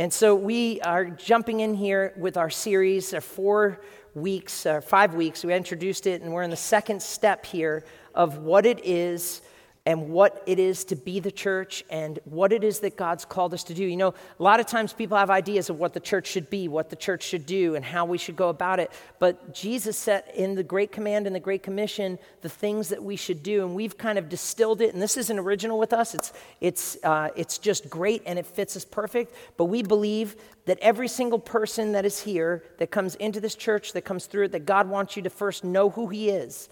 And so we are jumping in here with our series of 4 weeks, 5 weeks. We introduced it, and we're in the second step here of what it is and what it is to be the church and what it is that God's called us to do. You know, a lot of times people have ideas of what the church should be, what the church should do, and how we should go about it. But Jesus set in the Great Command and the Great Commission the things that we should do, and we've kind of distilled it. And this isn't original with us. It's just great, and it fits us perfect. But we believe that every single person that is here, that comes into this church, that comes through it, that God wants you to first know who he is.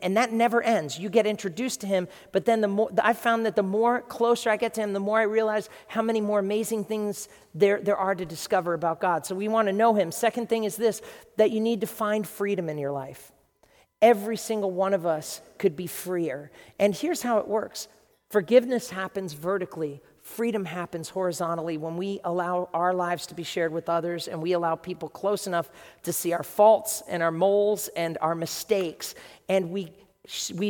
And that never ends. You get introduced to him, but then the more I found that the more closer I get to him, the more I realize how many more amazing things there are to discover about God. So we want to know him. Second thing is this, that you need to find freedom in your life. Every single one of us could be freer. And here's how it works. Forgiveness happens vertically. Freedom happens horizontally when we allow our lives to be shared with others and we allow people close enough to see our faults and our moles and our mistakes, and we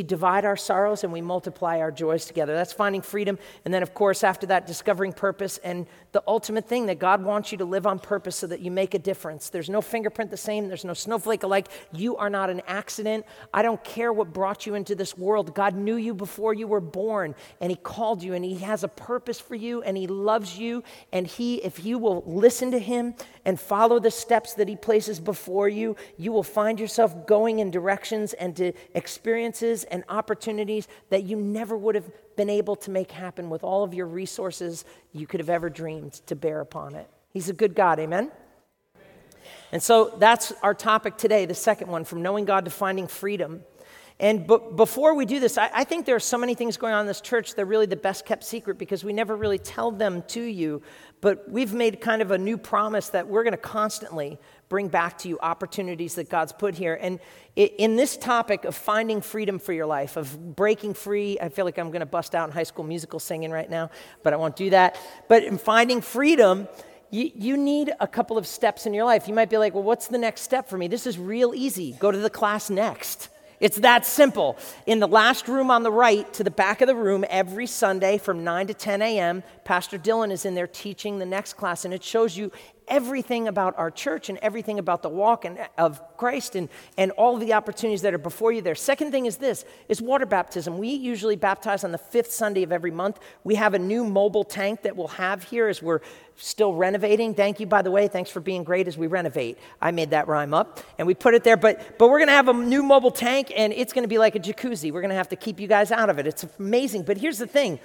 divide our sorrows and we multiply our joys together. That's finding freedom. And then, of course, after that, discovering purpose and the ultimate thing that God wants you to live on purpose so that you make a difference. There's no fingerprint the same. There's no snowflake alike. You are not an accident. I don't care what brought you into this world. God knew you before you were born, and he called you, and he has a purpose for you, and he loves you. And if you will listen to him and follow the steps that he places before you, you will find yourself going in directions and to experience and opportunities that you never would have been able to make happen with all of your resources you could have ever dreamed to bear upon it. He's a good God, amen? And so that's our topic today, the second one, from knowing God to finding freedom. And before we do this, I think there are so many things going on in this church that are really the best kept secret because we never really tell them to you, but we've made kind of a new promise that we're going to constantly bring back to you opportunities that God's put here. And in this topic of finding freedom for your life, of breaking free, I feel like I'm going to bust out in High School Musical singing right now, but I won't do that. But in finding freedom, you need a couple of steps in your life. You might be like, well, what's the next step for me? This is real easy. Go to the class next. It's that simple. In the last room on the right, to the back of the room, every Sunday from 9 to 10 a.m., Pastor Dylan is in there teaching the next class, and it shows you everything about our church and everything about the walk and of Christ and all the opportunities that are before you there. Second thing is this, is water baptism. We usually baptize on the fifth Sunday of every month. We have a new mobile tank that we'll have here as we're still renovating. Thank you, by the way. Thanks for being great as we renovate. I made that rhyme up, and we put it there, but we're going to have a new mobile tank, and it's going to be like a jacuzzi. We're going to have to keep you guys out of it. It's amazing, but here's the thing.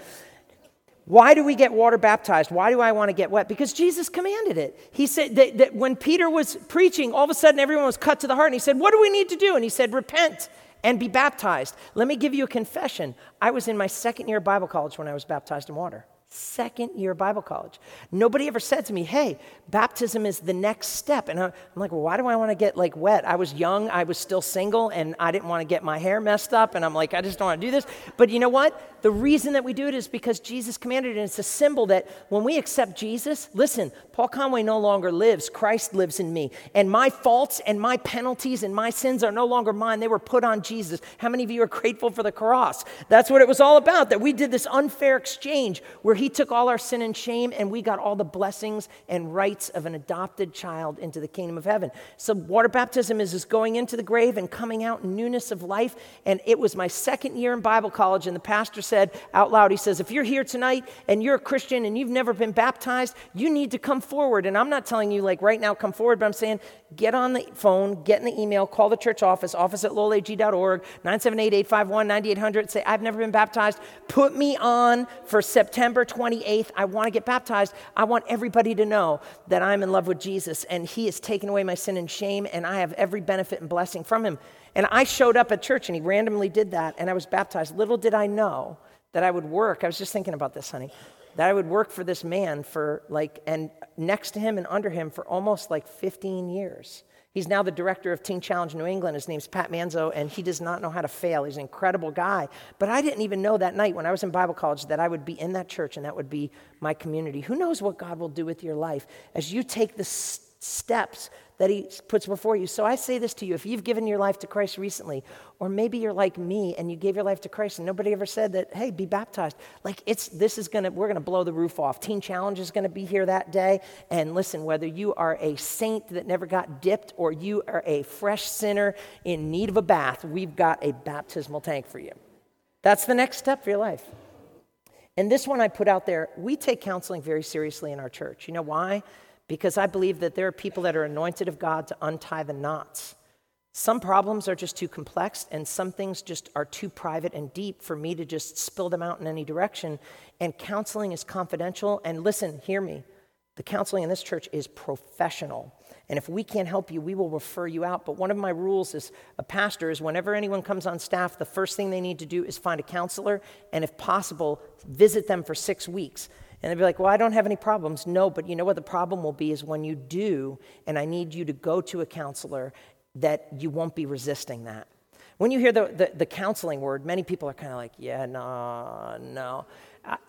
Why do we get water baptized? Why do I want to get wet? Because Jesus commanded it. He said that when Peter was preaching, all of a sudden everyone was cut to the heart. And he said, what do we need to do? And he said, repent and be baptized. Let me give you a confession. I was in my second year of Bible college when I was baptized in water. Second year of Bible college. Nobody ever said to me, hey, baptism is the next step. And I'm like, well, why do I want to get like wet? I was young. I was still single, and I didn't want to get my hair messed up. And I'm like, I just don't want to do this. But you know what? The reason that we do it is because Jesus commanded it. And it's a symbol that when we accept Jesus, listen, Paul Conway no longer lives. Christ lives in me. And my faults and my penalties and my sins are no longer mine. They were put on Jesus. How many of you are grateful for the cross? That's what it was all about, that we did this unfair exchange where he took all our sin and shame, and we got all the blessings and rights of an adopted child into the kingdom of heaven. So water baptism is just going into the grave and coming out in newness of life. And it was my second year in Bible college, and the pastor said out loud, he says, if you're here tonight and you're a Christian and you've never been baptized, you need to come forward. And I'm not telling you like right now come forward, but I'm saying get on the phone, get in the email, call the church office at lollag.org, 978-851-9800, say I've never been baptized, put me on for September 28th, I want to get baptized. I want everybody to know that I'm in love with Jesus, and he has taken away my sin and shame, and I have every benefit and blessing from him. And I showed up at church, and he randomly did that, and I was baptized. Little did I know that I would work. I was just thinking about this, honey, that I would work for this man and next to him and under him for almost 15 years. He's now the director of Teen Challenge New England. His name's Pat Manzo, and he does not know how to fail. He's an incredible guy. But I didn't even know that night when I was in Bible college that I would be in that church and that would be my community. Who knows what God will do with your life as you take the steps that he puts before you. So I say this to you, if you've given your life to Christ recently, or maybe you're like me and you gave your life to Christ and nobody ever said that, hey, be baptized. Like we're gonna blow the roof off. Teen Challenge is gonna be here that day. And listen, whether you are a saint that never got dipped or you are a fresh sinner in need of a bath, we've got a baptismal tank for you. That's the next step for your life. And this one I put out there, we take counseling very seriously in our church. You know why? Because I believe that there are people that are anointed of God to untie the knots. Some problems are just too complex, and some things just are too private and deep for me to just spill them out in any direction. And counseling is confidential. And listen, hear me. The counseling in this church is professional. And if we can't help you, we will refer you out. But one of my rules as a pastor is whenever anyone comes on staff, the first thing they need to do is find a counselor and, if possible, visit them for 6 weeks. And they'll be like, well, I don't have any problems. No, but you know what the problem will be is when you do, and I need you to go to a counselor, that you won't be resisting that. When you hear the counseling word, many people are kind of like, yeah, no.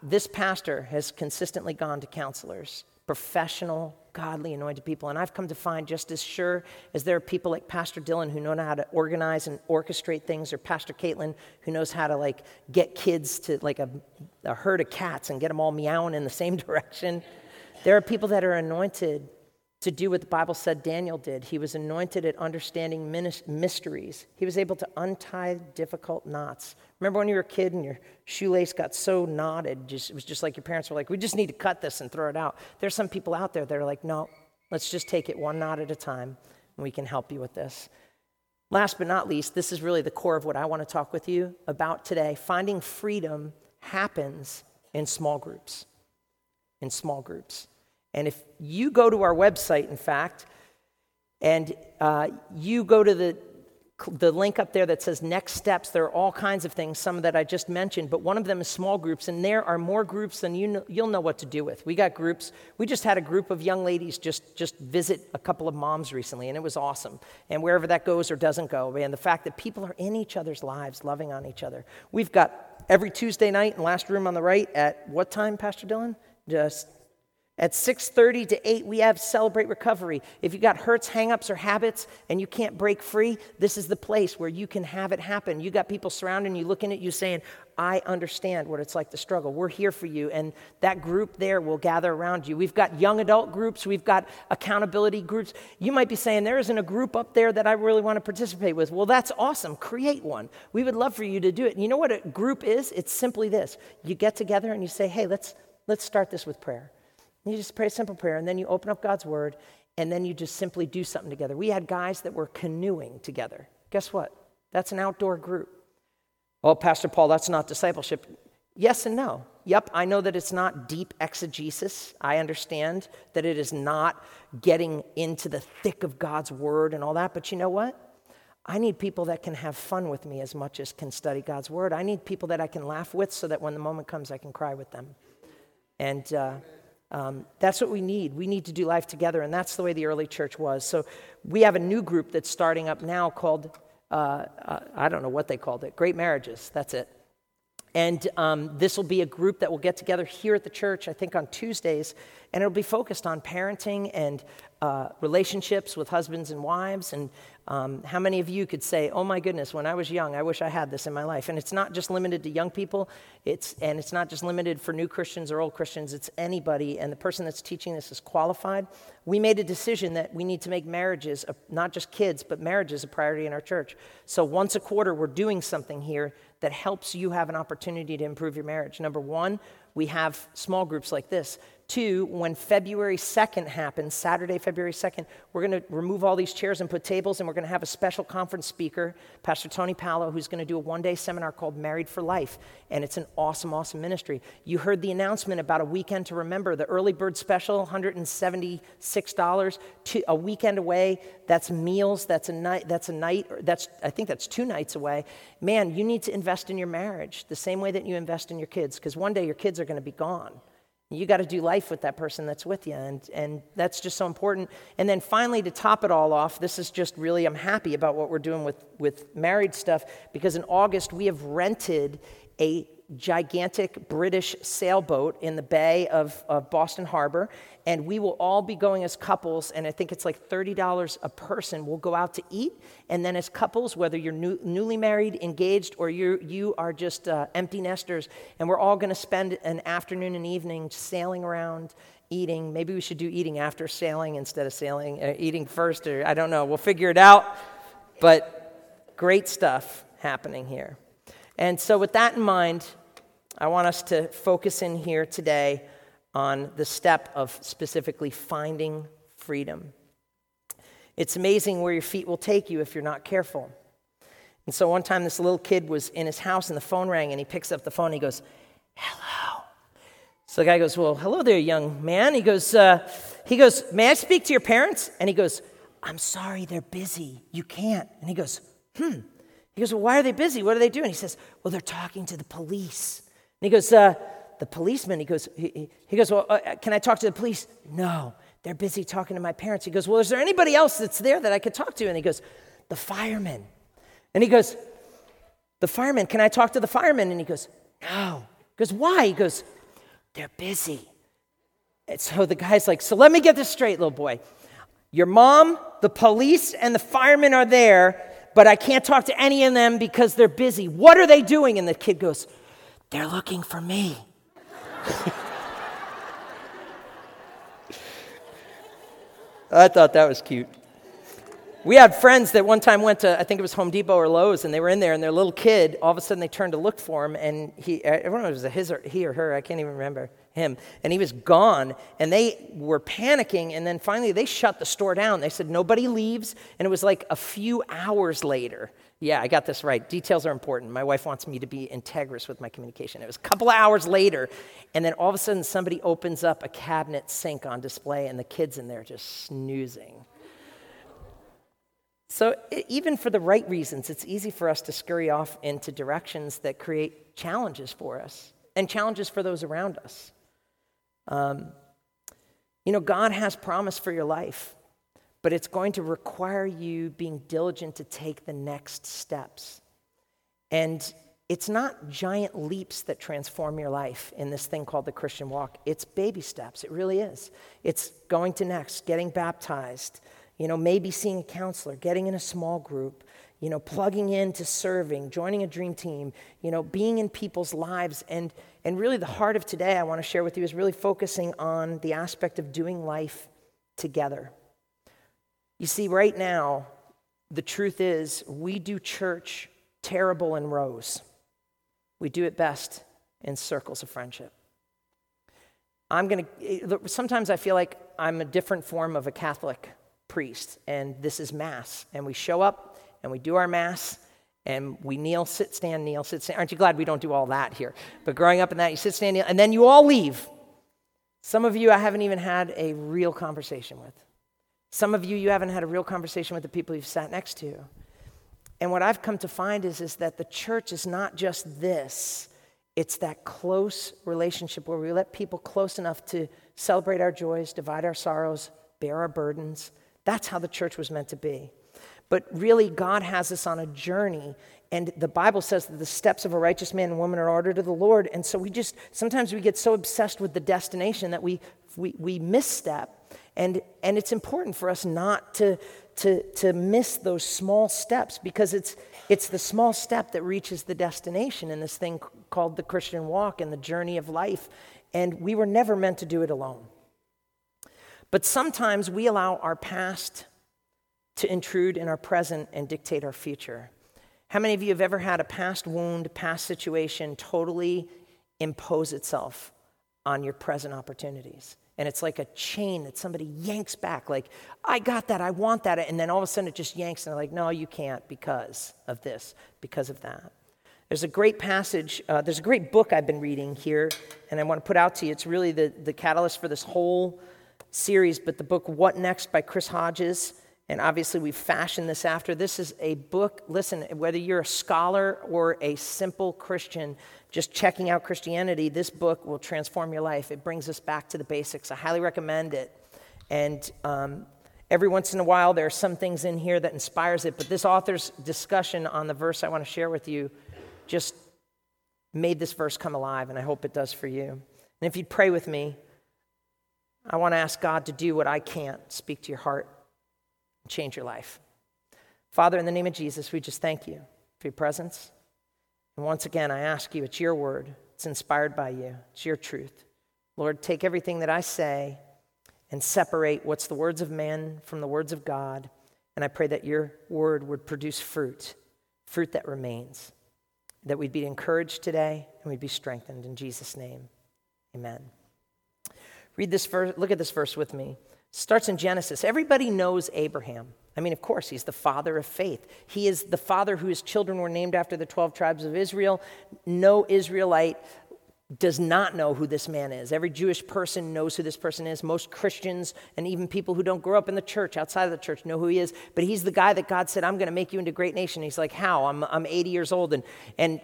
This pastor has consistently gone to counselors, professional, godly, anointed people. And I've come to find, just as sure as there are people like Pastor Dylan who know how to organize and orchestrate things, or Pastor Caitlin who knows how to like get kids to like a herd of cats and get them all meowing in the same direction, there are people that are anointed to do what the Bible said Daniel did. He was anointed at understanding mysteries. He was able to untie difficult knots. Remember when you were a kid and your shoelace got so knotted, it was just like your parents were like, we just need to cut this and throw it out. There's some people out there that are like, no, let's just take it one knot at a time, and we can help you with this. Last but not least, this is really the core of what I want to talk with you about today. Finding freedom happens in small groups. In small groups. And if you go to our website, in fact, and you go to the link up there that says next steps, there are all kinds of things, some that I just mentioned, but one of them is small groups, and there are more groups than you'll know what to do with. We got groups. We just had a group of young ladies just visit a couple of moms recently, and it was awesome. And wherever that goes or doesn't go, man, the fact that people are in each other's lives, loving on each other. We've got every Tuesday night in last room on the right at what time, Pastor Dylan? At 6:30 to 8, we have Celebrate Recovery. If you got hurts, hang-ups, or habits, and you can't break free, this is the place where you can have it happen. You got people surrounding you, looking at you, saying, I understand what it's like to struggle. We're here for you, and that group there will gather around you. We've got young adult groups. We've got accountability groups. You might be saying, there isn't a group up there that I really want to participate with. Well, that's awesome. Create one. We would love for you to do it. And you know what a group is? It's simply this. You get together and you say, hey, let's start this with prayer. You just pray a simple prayer, and then you open up God's word, and then you just simply do something together. We had guys that were canoeing together. Guess what? That's an outdoor group. Oh, Pastor Paul, that's not discipleship. Yes and no. Yep, I know that it's not deep exegesis. I understand that it is not getting into the thick of God's word and all that, but you know what? I need people that can have fun with me as much as can study God's word. I need people that I can laugh with so that when the moment comes, I can cry with them. And that's what we need. We need to do life together, and that's the way the early church was. So we have a new group that's starting up now called, I don't know what they called it, Great Marriages, that's it. And this will be a group that will get together here at the church, I think on Tuesdays, and it'll be focused on parenting and relationships with husbands and wives. And how many of you could say, oh my goodness, when I was young, I wish I had this in my life? And it's not just limited to young people, and it's not just limited for new Christians or old Christians, it's anybody, and the person that's teaching this is qualified. We made a decision that we need to make marriages, not just kids, but marriages a priority in our church. So once a quarter, we're doing something here that helps you have an opportunity to improve your marriage. Number one, we have small groups like this. Two, when February 2nd happens, Saturday, February 2nd, we're going to remove all these chairs and put tables, and we're going to have a special conference speaker, Pastor Tony Paulo, who's going to do a one-day seminar called Married for Life, and it's an awesome, awesome ministry. You heard the announcement about a Weekend to Remember, the early bird special, $176, a weekend away. That's meals. That's a night. I think that's 2 nights away. Man, you need to invest in your marriage the same way that you invest in your kids, because one day your kids are going to be gone. You got to do life with that person that's with you, and that's just so important. And then finally, to top it all off, this is just really, I'm happy about what we're doing with married stuff, because in August, we have rented a gigantic British sailboat in the bay of Boston Harbor, and we will all be going as couples, and I think it's like $30 a person. We'll go out to eat, and then as couples, whether you're newly married, engaged, or you are just empty nesters, and we're all going to spend an afternoon and evening sailing around, eating. Maybe we should do eating after sailing instead of sailing, eating first, or I don't know. We'll figure it out, but great stuff happening here. And so with that in mind, I want us to focus in here today on the step of specifically finding freedom. It's amazing where your feet will take you if you're not careful. And so one time this little kid was in his house and the phone rang and he picks up the phone and he goes, "Hello." So the guy goes, "Well, hello there, young man." He goes, "May I speak to your parents?" And he goes, "I'm sorry, they're busy. You can't." And he goes, He goes, "Well, why are they busy? What are they doing?" He says, "Well, they're talking to the police." And he goes, "The policeman?" He goes, "Well, can I talk to the police?" "No, they're busy talking to my parents." He goes, "Well, is there anybody else that's there that I could talk to?" And he goes, "The fireman." And he goes, "The fireman, can I talk to the fireman?" And he goes, "No." He goes, "Why?" He goes, "They're busy." And so the guy's like, "So let me get this straight, little boy. Your mom, the police, and the fireman are there, but I can't talk to any of them because they're busy. What are they doing?" And the kid goes, "They're looking for me." I thought that was cute. We had friends that one time went to, I think it was Home Depot or Lowe's, and they were in there, and their little kid, all of a sudden they turned to look for him, and I don't know if it was he or her, I can't even remember him, and he was gone, and they were panicking, and then finally they shut the store down. They said, "Nobody leaves," and it was like a few hours later. Yeah, I got this right. Details are important. My wife wants me to be integrous with my communication. It was a couple of hours later, and then all of a sudden somebody opens up a cabinet sink on display, and the kid's in there just snoozing. So even for the right reasons, it's easy for us to scurry off into directions that create challenges for us and challenges for those around us. God has promise for your life, but it's going to require you being diligent to take the next steps. And it's not giant leaps that transform your life in this thing called the Christian walk. It's baby steps. It really is. It's going to next, getting baptized, maybe seeing a counselor, getting in a small group, plugging into serving, joining a dream team, being in people's lives. And really the heart of today I want to share with you is really focusing on the aspect of doing life together. You see, right now, the truth is we do church terrible in rows. We do it best in circles of friendship. Sometimes I feel like I'm a different form of a Catholic priest, and this is Mass, and we show up and we do our Mass and we kneel, sit, stand. Aren't you glad we don't do all that here? But growing up in that, you sit, stand, kneel, and then you all leave. Some of you I haven't even had a real conversation with. Some of you haven't had a real conversation with the people you've sat next to. And what I've come to find is that the church is not just this. It's that close relationship where we let people close enough to celebrate our joys, divide our sorrows, bear our burdens. That's how the church was meant to be. But really, God has us on a journey, and the Bible says that the steps of a righteous man and woman are ordered to the Lord, and so sometimes we get so obsessed with the destination that we misstep. And it's important for us not to miss those small steps, because it's the small step that reaches the destination in this thing called the Christian walk and the journey of life. And we were never meant to do it alone. But sometimes we allow our past to intrude in our present and dictate our future. How many of you have ever had a past wound, past situation totally impose itself on your present opportunities? And it's like a chain that somebody yanks back, like, "I got that, I want that," and then all of a sudden it just yanks, and they're like, "No, you can't because of this, because of that." There's a great passage, there's a great book I've been reading here, and I want to put out to you. It's really the catalyst for this whole series, but the book What Next by Chris Hodges, and obviously we fashioned this after. This is a book, listen, whether you're a scholar or a simple Christian, just checking out Christianity, this book will transform your life. It brings us back to the basics. I highly recommend it. And every once in a while, there are some things in here that inspires it. But this author's discussion on the verse I want to share with you just made this verse come alive, and I hope it does for you. And if you'd pray with me, I want to ask God to do what I can't, speak to your heart, change your life. Father, in the name of Jesus, we just thank you for your presence. And once again, I ask you, it's your word. It's inspired by you. It's your truth. Lord, take everything that I say and separate what's the words of man from the words of God. And I pray that your word would produce fruit, fruit that remains, that we'd be encouraged today and we'd be strengthened. In Jesus' name, amen. Read this verse, look at this verse with me. It starts in Genesis. Everybody knows Abraham. I mean, of course, he's the father of faith. He is the father whose children were named after the 12 tribes of Israel. No Israelite does not know who this man is. Every Jewish person knows who this person is. Most Christians and even people who don't grow up in the church, outside of the church, know who he is. But he's the guy that God said, I'm going to make you into a great nation. And he's like, how? I'm 80 years old, and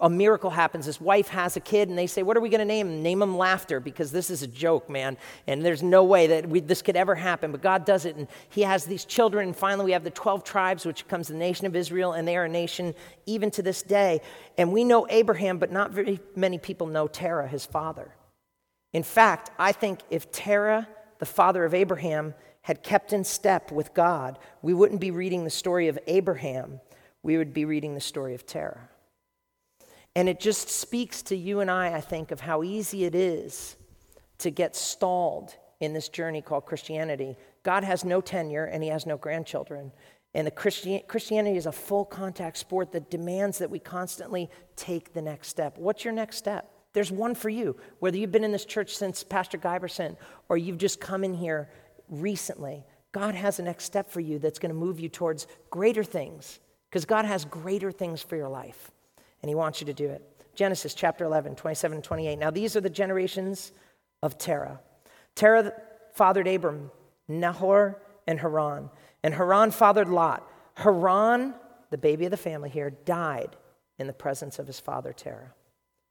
a miracle happens. His wife has a kid, and they say, what are we going to name him? Name him Laughter, because this is a joke, man. And there's no way that this could ever happen. But God does it, and he has these children. And finally, we have the 12 tribes, which becomes the nation of Israel, and they are a nation even to this day. And we know Abraham, but not very many people know Terah, his father. In fact, I think if Terah, the father of Abraham, had kept in step with God, we wouldn't be reading the story of Abraham. We would be reading the story of Terah. And it just speaks to you and I think, of how easy it is to get stalled in this journey called Christianity. God has no tenure and he has no grandchildren. And the Christianity is a full contact sport that demands that we constantly take the next step. What's your next step? There's one for you. Whether you've been in this church since Pastor Giberson or you've just come in here recently, God has a next step for you that's going to move you towards greater things, because God has greater things for your life, and he wants you to do it. Genesis chapter 11, 27 and 28. Now these are the generations of Terah. Terah fathered Abram, Nahor, and Haran. And Haran fathered Lot. Haran, the baby of the family here, died in the presence of his father Terah,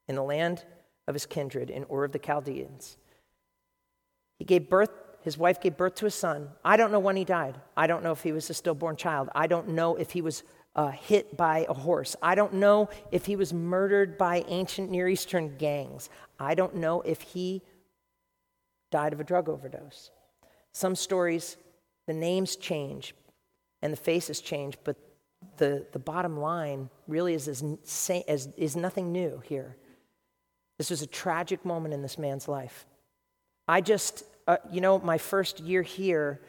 in the land of his kindred, in Ur of the Chaldeans. His wife gave birth to a son. I don't know when he died. I don't know if he was a stillborn child. I don't know if he was hit by a horse. I don't know if he was murdered by ancient Near Eastern gangs. I don't know if he died of a drug overdose. Some stories, the names change and the faces change, but the bottom line really is as nothing new here. This was a tragic moment in this man's life. I just, my first year here,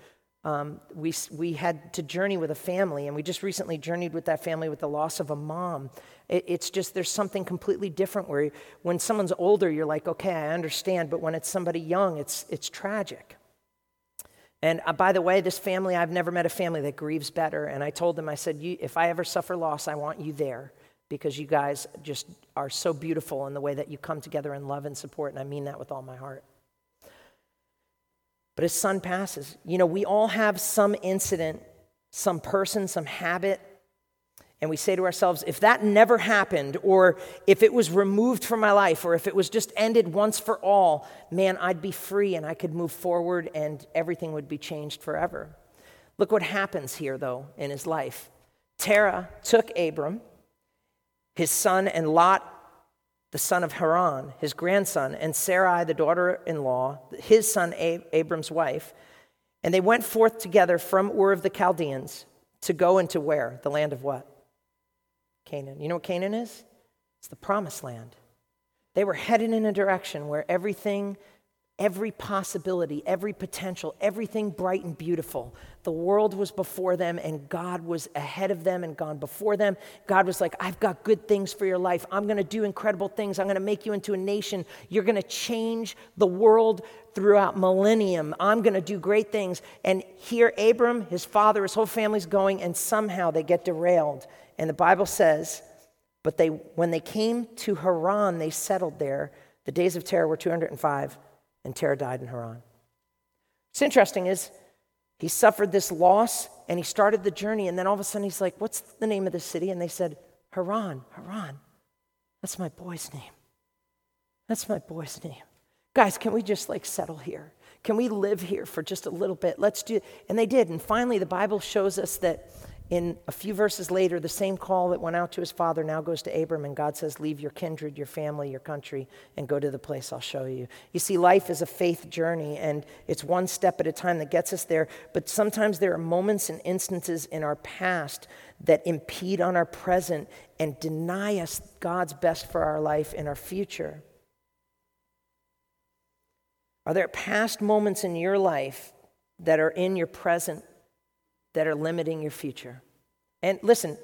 we had to journey with a family, and we just recently journeyed with that family with the loss of a mom. It's just, there's something completely different where when someone's older, you're like, okay, I understand, but when it's somebody young, it's tragic. And by the way, this family, I've never met a family that grieves better. And I told them, I said, if I ever suffer loss, I want you there, because you guys just are so beautiful in the way that you come together in love and support. And I mean that with all my heart. But his son passes. You know, we all have some incident, some person, some habit. And we say to ourselves, if that never happened, or if it was removed from my life, or if it was just ended once for all, man, I'd be free and I could move forward and everything would be changed forever. Look what happens here, though, in his life. Terah took Abram, his son, and Lot, the son of Haran, his grandson, and Sarai, the daughter-in-law, his son Abram's wife, and they went forth together from Ur of the Chaldeans to go into where? The land of what? Canaan. You know what Canaan is? It's the promised land. They were headed in a direction where everything, every possibility, every potential, everything bright and beautiful, the world was before them, and God was ahead of them and gone before them. God was like, I've got good things for your life. I'm going to do incredible things. I'm going to make you into a nation. You're going to change the world throughout millennium. I'm going to do great things. And here Abram, his father, his whole family's going, and somehow they get derailed. And the Bible says, but when they came to Haran, they settled there. The days of Terah were 205, and Terah died in Haran. What's interesting is he suffered this loss, and he started the journey, and then all of a sudden he's like, what's the name of this city? And they said, Haran. That's my boy's name. That's my boy's name. Guys, can we just settle here? Can we live here for just a little bit? Let's do it. And they did, and finally the Bible shows us that in a few verses later, the same call that went out to his father now goes to Abram, and God says, leave your kindred, your family, your country, and go to the place I'll show you. You see, life is a faith journey, and it's one step at a time that gets us there, but sometimes there are moments and instances in our past that impede on our present and deny us God's best for our life and our future. Are there past moments in your life that are in your present that are limiting your future? And listen,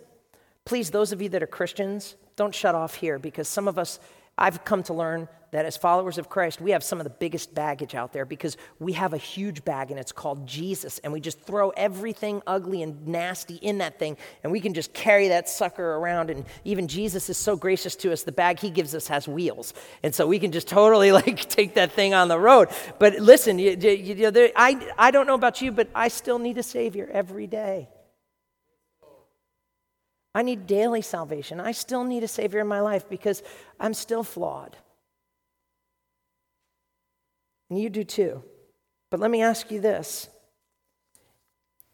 please, those of you that are Christians, don't shut off here, because some of us, I've come to learn that as followers of Christ, we have some of the biggest baggage out there, because we have a huge bag and it's called Jesus, and we just throw everything ugly and nasty in that thing, and we can just carry that sucker around. And even Jesus is so gracious to us, the bag he gives us has wheels, and so we can just totally take that thing on the road. But listen, I don't know about you, but I still need a Savior every day. I need daily salvation. I still need a Savior in my life, because I'm still flawed. And you do too. But let me ask you this.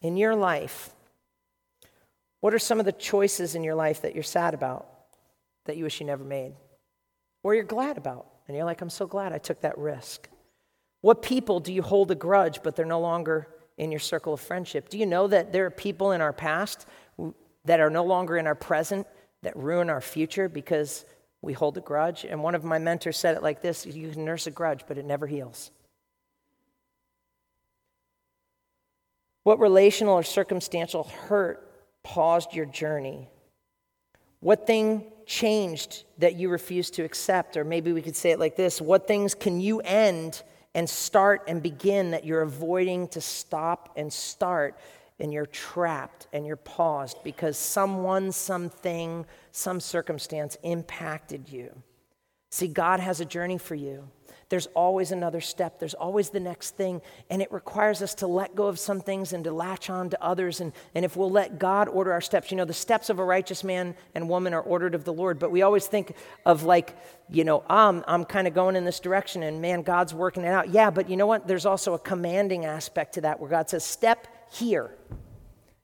In your life, what are some of the choices in your life that you're sad about, that you wish you never made? Or you're glad about, and you're like, I'm so glad I took that risk. What people do you hold a grudge, but they're no longer in your circle of friendship? Do you know that there are people in our past that are no longer in our present, that ruin our future because we hold a grudge? And one of my mentors said it like this: you can nurse a grudge, but it never heals. What relational or circumstantial hurt paused your journey? What thing changed that you refused to accept? Or maybe we could say it like this: what things can you end and start and begin that you're avoiding to stop and start? And you're trapped and you're paused because someone, something, some circumstance impacted you. See, God has a journey for you. There's always another step. There's always the next thing. And it requires us to let go of some things and to latch on to others. And if we'll let God order our steps, the steps of a righteous man and woman are ordered of the Lord. But we always think of I'm kind of going in this direction, and man, God's working it out. Yeah, but you know what? There's also a commanding aspect to that, where God says, step here,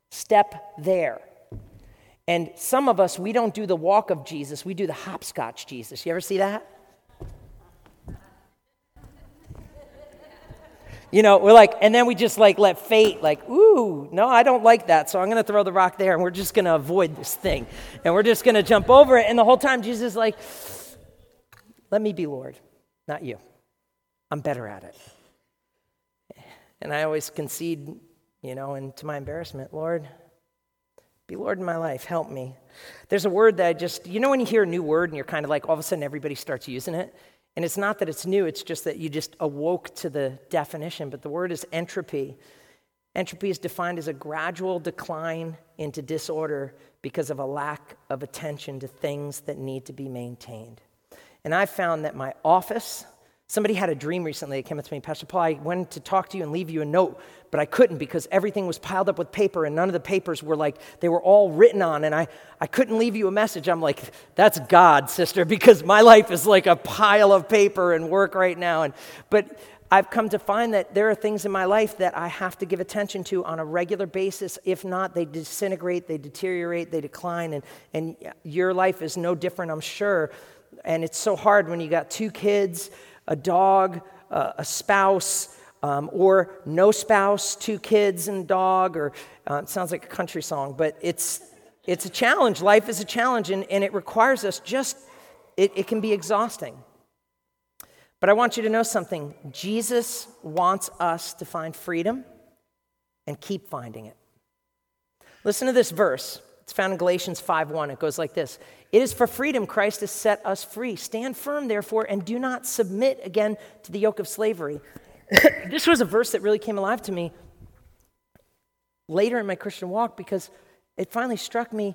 step there. And some of us, we don't do the walk of Jesus, we do the hopscotch Jesus. You ever see that? We're like, and then we just let fate, ooh, no, I don't like that, so I'm going to throw the rock there, and we're just going to avoid this thing, and we're just going to jump over it. And the whole time, Jesus is like, let me be Lord, not you. I'm better at it. And I always concede, and to my embarrassment, Lord, be Lord in my life, help me. There's a word that I just, when you hear a new word and you're kind of all of a sudden everybody starts using it, and it's not that it's new, it's just that you just awoke to the definition. But the word is entropy. Entropy is defined as a gradual decline into disorder because of a lack of attention to things that need to be maintained. And I found that my office, somebody had a dream recently that came up to me, Pastor Paul, I wanted to talk to you and leave you a note, but I couldn't because everything was piled up with paper and none of the papers were they were all written on, and I couldn't leave you a message. I'm like, that's God, sister, because my life is like a pile of paper and work right now. But I've come to find that there are things in my life that I have to give attention to on a regular basis. If not, they disintegrate, they deteriorate, they decline, and your life is no different, I'm sure. And it's so hard when you got 2 kids, a dog, a spouse, or no spouse, 2 kids and dog, or it sounds like a country song, but it's a challenge. Life is a challenge, and it requires us it can be exhausting. But I want you to know something. Jesus wants us to find freedom and keep finding it. Listen to this verse. It's found in Galatians 5:1. It goes like this. It is for freedom Christ has set us free. Stand firm, therefore, and do not submit again to the yoke of slavery. This was a verse that really came alive to me later in my Christian walk, because it finally struck me,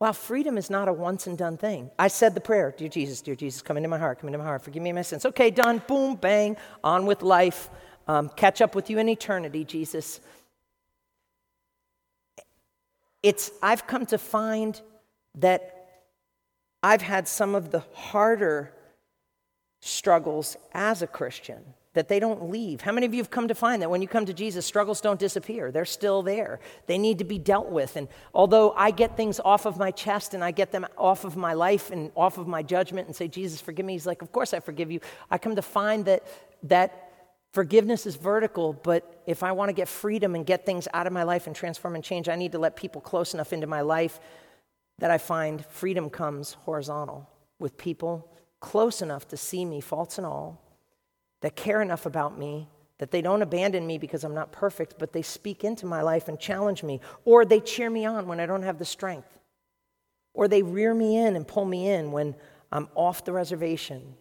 wow, freedom is not a once and done thing. I said the prayer, dear Jesus, come into my heart, come into my heart, forgive me my sins. Okay, done, boom, bang, on with life, catch up with you in eternity, Jesus. I've come to find that I've had some of the harder struggles as a Christian. that they don't leave. How many of you have come to find that when you come to Jesus, struggles don't disappear? They're still there. They need to be dealt with. And although I get things off of my chest and I get them off of my life and off of my judgment and say, Jesus, forgive me. He's like, of course I forgive you. I come to find that forgiveness is vertical, but if I want to get freedom and get things out of my life and transform and change, I need to let people close enough into my life that I find freedom comes horizontal with people close enough to see me, faults and all, that care enough about me, that they don't abandon me because I'm not perfect, but they speak into my life and challenge me, or they cheer me on when I don't have the strength, or they rear me in and pull me in when I'm off the reservation.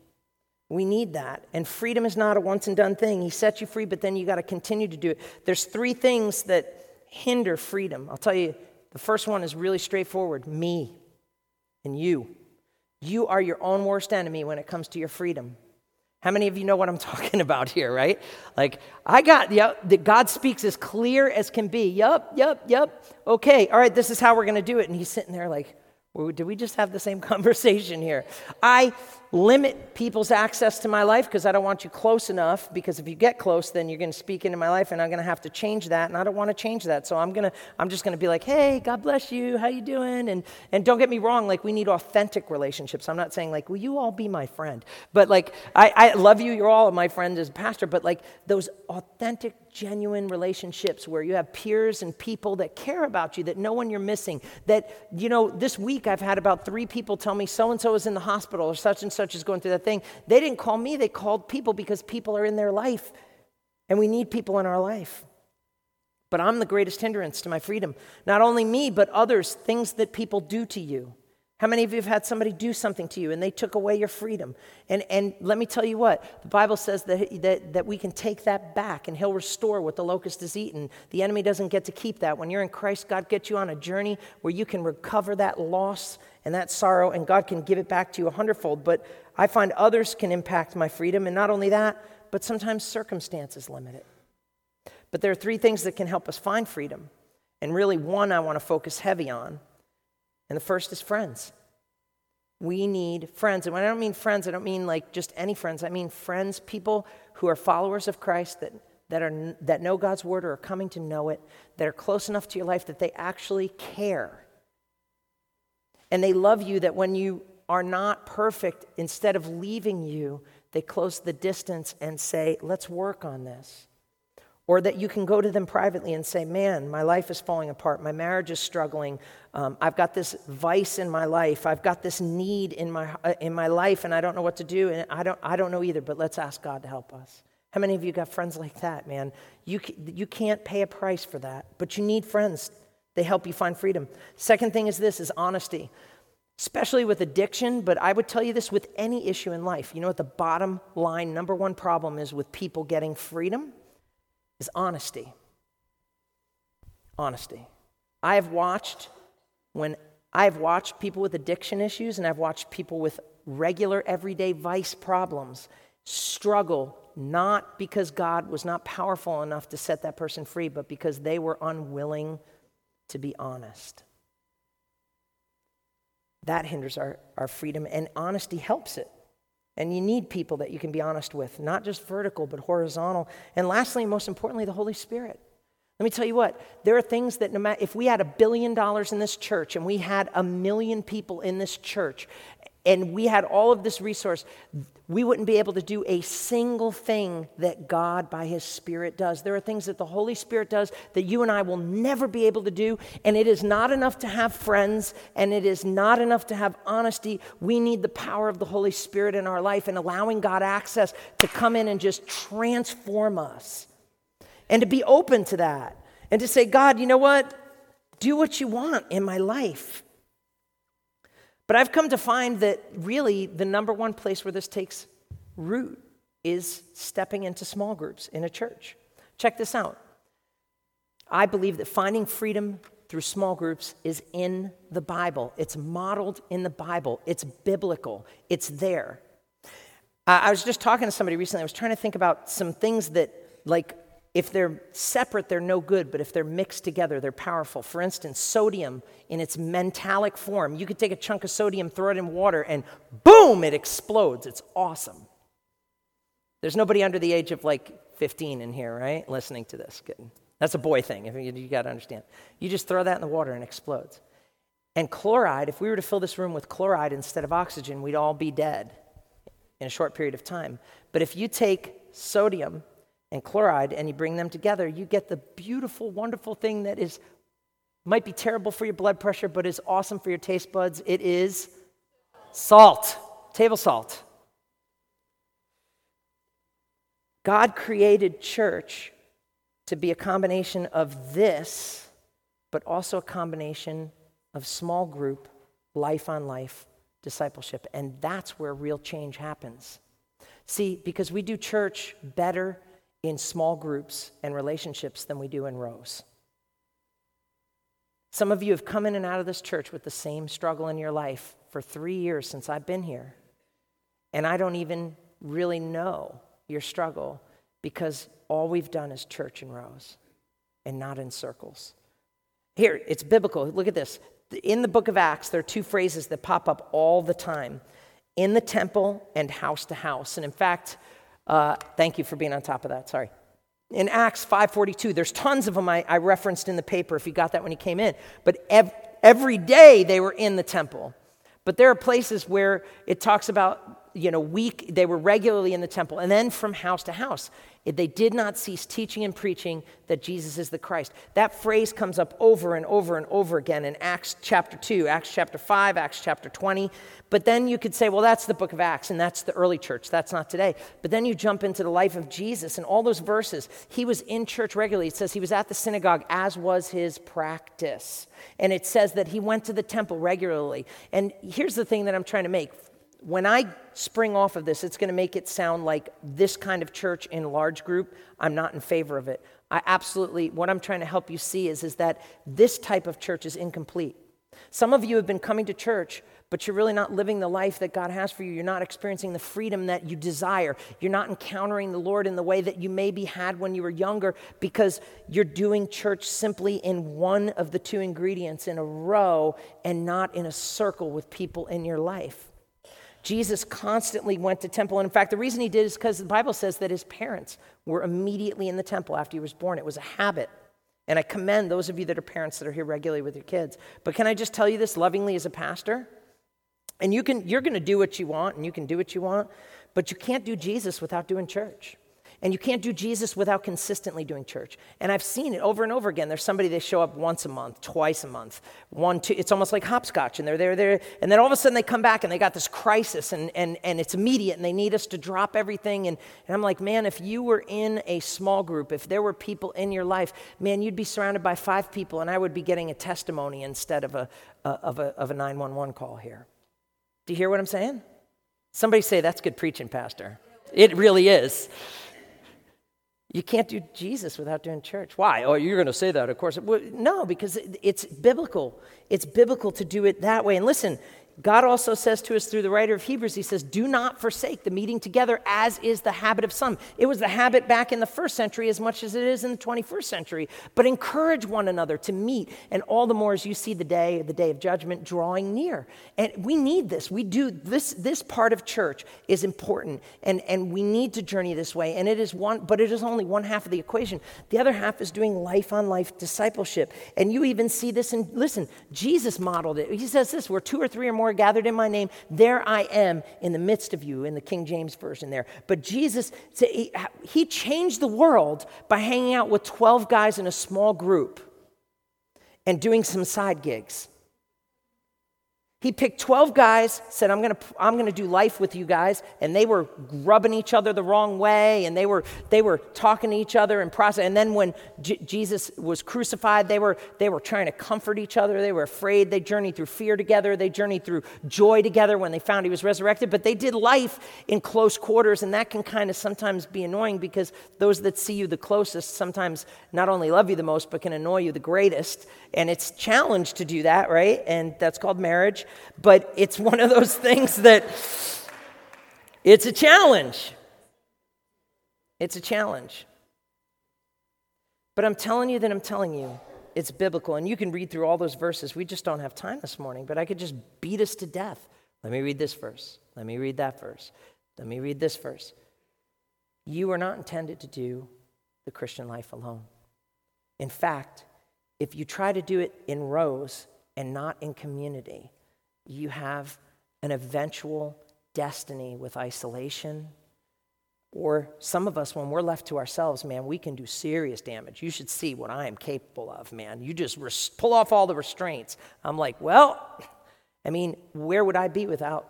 We need that, and freedom is not a once-and-done thing. He sets you free, but then you got to continue to do it. There's three things that hinder freedom. I'll tell you, the first one is really straightforward, me and you. You are your own worst enemy when it comes to your freedom. How many of you know what I'm talking about here, right? Like, God speaks as clear as can be. Yup. Okay, all right, this is how we're going to do it. And he's sitting there like, well, did we just have the same conversation here? I limit people's access to my life because I don't want you close enough, because if you get close, then you're going to speak into my life, and I'm going to have to change that, and I don't want to change that. So I'm just going to be like, hey, God bless you. How you doing? And don't get me wrong, like, we need authentic relationships. I'm not saying like, will you all be my friend? But like, I love you. You're all my friend as a pastor. But like, those authentic, genuine relationships where you have peers and people that care about you, that know when you're missing, that, you know, this week I've had about 3 people tell me so-and-so is in the hospital or such and such is going through that thing. They didn't call me, they called people because people are in their life, and we need people in our life. But I'm the greatest hindrance to my freedom. Not only me, but others, things that people do to you. How many of you have had somebody do something to you and they took away your freedom? And let me tell you what, the Bible says that we can take that back and he'll restore what the locust has eaten. The enemy doesn't get to keep that. When you're in Christ, God gets you on a journey where you can recover that loss and that sorrow, and God can give it back to you 100-fold. But I find others can impact my freedom, and not only that, but sometimes circumstances limit it. But there are 3 things that can help us find freedom, and really one I want to focus heavy on. And the first is friends. We need friends. And when I don't mean friends, I don't mean like just any friends. I mean friends, people who are followers of Christ that know God's word or are coming to know it, that are close enough to your life that they actually care. And they love you, that when you are not perfect, instead of leaving you, they close the distance and say, let's work on this. Or that you can go to them privately and say, man, my life is falling apart. My marriage is struggling. I've got this vice in my life. I've got this need in my life, and I don't know what to do, and I don't know either, but let's ask God to help us. How many of you got friends like that, man? You can't pay a price for that, but you need friends. They help you find freedom. Second thing is honesty, especially with addiction, but I would tell you this with any issue in life. You know what the bottom line, number one problem is with people getting freedom? Is honesty. Honesty. I've watched people with addiction issues, and I've watched people with regular everyday vice problems struggle, not because God was not powerful enough to set that person free, but because they were unwilling to be honest. That hinders our freedom, and honesty helps it. And you need people that you can be honest with, not just vertical, but horizontal. And lastly, most importantly, the Holy Spirit. Let me tell you what, there are things that no matter, if we had $1 billion in this church and we had 1 million people in this church and we had all of this resource, we wouldn't be able to do a single thing that God by his Spirit does. There are things that the Holy Spirit does that you and I will never be able to do, and it is not enough to have friends, and it is not enough to have honesty. We need the power of the Holy Spirit in our life and allowing God access to come in and just transform us. And to be open to that. And to say, God, you know what? Do what you want in my life. But I've come to find that really the number one place where this takes root is stepping into small groups in a church. Check this out. I believe that finding freedom through small groups is in the Bible. It's modeled in the Bible. It's biblical. It's there. I was just talking to somebody recently. I was trying to think about some things that, like, if they're separate, they're no good, but if they're mixed together, they're powerful. For instance, sodium in its metallic form. You could take a chunk of sodium, throw it in water, and boom, it explodes. It's awesome. There's nobody under the age of like 15 in here, right? Listening to this. Good. That's a boy thing. You got to understand. You just throw that in the water and it explodes. And chloride, if we were to fill this room with chloride instead of oxygen, we'd all be dead in a short period of time. But if you take sodium and chloride and you bring them together, you get the beautiful, wonderful thing that is might be terrible for your blood pressure, but is awesome for your taste buds. It is salt, table salt. God created church to be a combination of this, but also a combination of small group, life on life, discipleship. And that's where real change happens. See, because we do church better in small groups and relationships than we do in rows. Some of you have come in and out of this church with the same struggle in your life for 3 years since I've been here. And I don't even really know your struggle because all we've done is church in rows and not in circles. Here, it's biblical. Look at this. In the book of Acts, there are two phrases that pop up all the time. In the temple and house to house. And in fact, thank you for being on top of that. Sorry. In Acts 5:42, there's tons of them I referenced in the paper if you got that when you came in. But every day they were in the temple. But there are places where it talks about, they were regularly in the temple. And then from house to house, they did not cease teaching and preaching that Jesus is the Christ. That phrase comes up over and over and over again in Acts chapter 2, Acts chapter 5, Acts chapter 20. But then you could say, well, that's the book of Acts, and that's the early church. That's not today. But then you jump into the life of Jesus and all those verses. He was in church regularly. It says he was at the synagogue, as was his practice. And it says that he went to the temple regularly. And here's the thing that I'm trying to make. When I spring off of this, it's going to make it sound like this kind of church in large group. I'm not in favor of it. What I'm trying to help you see is that this type of church is incomplete. Some of you have been coming to church, but you're really not living the life that God has for you. You're not experiencing the freedom that you desire. You're not encountering the Lord in the way that you maybe had when you were younger because you're doing church simply in one of the two ingredients in a row and not in a circle with people in your life. Jesus constantly went to temple. And in fact, the reason he did is because the Bible says that his parents were immediately in the temple after he was born. It was a habit. And I commend those of you that are parents that are here regularly with your kids. But can I just tell you this lovingly as a pastor? And you're going to do what you want, and you can do what you want, but you can't do Jesus without doing church. And you can't do Jesus without consistently doing church. And I've seen it over and over again. There's somebody, they show up once a month, twice a month, one, two. It's almost like hopscotch. And they're there. And then all of a sudden they come back and they got this crisis and it's immediate and they need us to drop everything. And I'm like, man, if you were in a small group, if there were people in your life, man, you'd be surrounded by five people and I would be getting a testimony instead of a 911 call here. Do you hear what I'm saying? Somebody say, that's good preaching, Pastor. It really is. You can't do Jesus without doing church. Why? Oh, you're going to say that, of course. Well, no, because it's biblical. It's biblical to do it that way. And listen, God also says to us through the writer of Hebrews, he says, do not forsake the meeting together as is the habit of some. It was the habit back in the first century as much as it is in the 21st century. But encourage one another to meet. And all the more as you see the day of judgment drawing near. And we need this. We do this. This part of church is important. And we need to journey this way. And it is but it is only one half of the equation. The other half is doing life on life discipleship. And you even see this in, listen, Jesus modeled it. He says this, where two or three or more are gathered in my name, there I am in the midst of you, in the King James Version there. But Jesus, he changed the world by hanging out with 12 guys in a small group and doing some side gigs. He picked 12 guys, said, I'm going to do life with you guys, and they were rubbing each other the wrong way, and they were talking to each other and process. And then when Jesus was crucified, they were trying to comfort each other. They were afraid. They journeyed through fear together. They journeyed through joy together when they found he was resurrected. But they did life in close quarters, and that can kind of sometimes be annoying because those that see you the closest sometimes not only love you the most, but can annoy you the greatest. And it's a challenge to do that, right? And that's called marriage. But it's one of those things that it's a challenge. It's a challenge. But I'm telling you, it's biblical. And you can read through all those verses. We just don't have time this morning, but I could just beat us to death. Let me read this verse. Let me read that verse. Let me read this verse. You are not intended to do the Christian life alone. In fact, if you try to do it in rows and not in community, you have an eventual destiny with isolation. Or some of us, when we're left to ourselves, man, we can do serious damage. You should see what I am capable of, man. You just pull off all the restraints. I'm like, well, I mean, where would I be without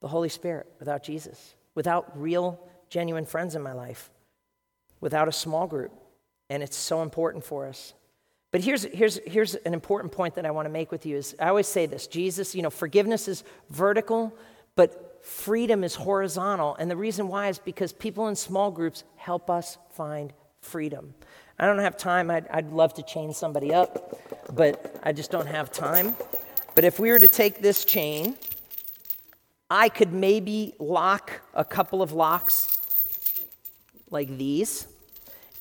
the Holy Spirit, without Jesus, without real, genuine friends in my life, without a small group? And it's so important for us. But here's an important point that I want to make with you is, I always say this, Jesus, forgiveness is vertical, but freedom is horizontal. And the reason why is because people in small groups help us find freedom. I don't have time. I'd love to chain somebody up, but I just don't have time. But if we were to take this chain, I could maybe lock a couple of locks like these.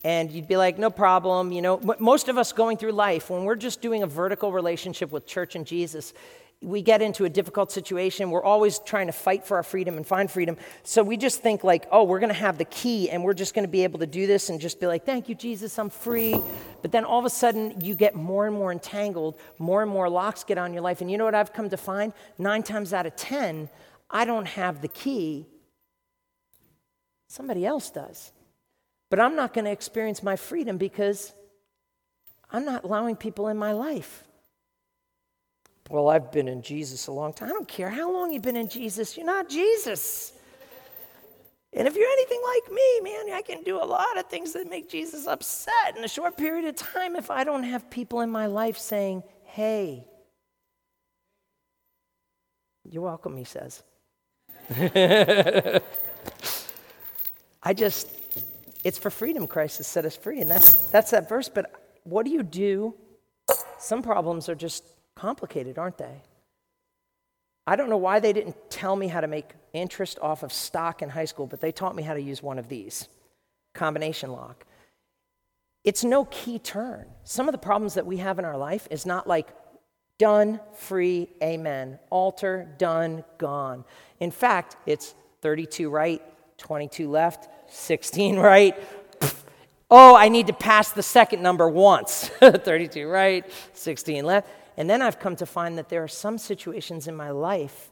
And you'd be like, no problem. Most of us going through life, when we're just doing a vertical relationship with church and Jesus, we get into a difficult situation. We're always trying to fight for our freedom and find freedom. So we just think like, oh, we're going to have the key and we're just going to be able to do this and just be like, thank you, Jesus, I'm free. But then all of a sudden you get more and more entangled, more and more locks get on your life. And you know what I've come to find? 9 times out of 10, I don't have the key. Somebody else does. But I'm not going to experience my freedom because I'm not allowing people in my life. Well, I've been in Jesus a long time. I don't care how long you've been in Jesus. You're not Jesus. And if you're anything like me, man, I can do a lot of things that make Jesus upset in a short period of time if I don't have people in my life saying, hey, you're welcome, he says. It's for freedom Christ has set us free, and that's that verse. But what do you do? Some problems are just complicated, aren't they? I don't know why they didn't tell me how to make interest off of stock in high school, but they taught me how to use one of these, combination lock. It's no key turn. Some of the problems that we have in our life is not like done, free, amen, altar, done, gone. In fact, it's 32 right, 22 left, 16 right. Oh, I need to pass the second number once. 32 right, 16 left. And then I've come to find that there are some situations in my life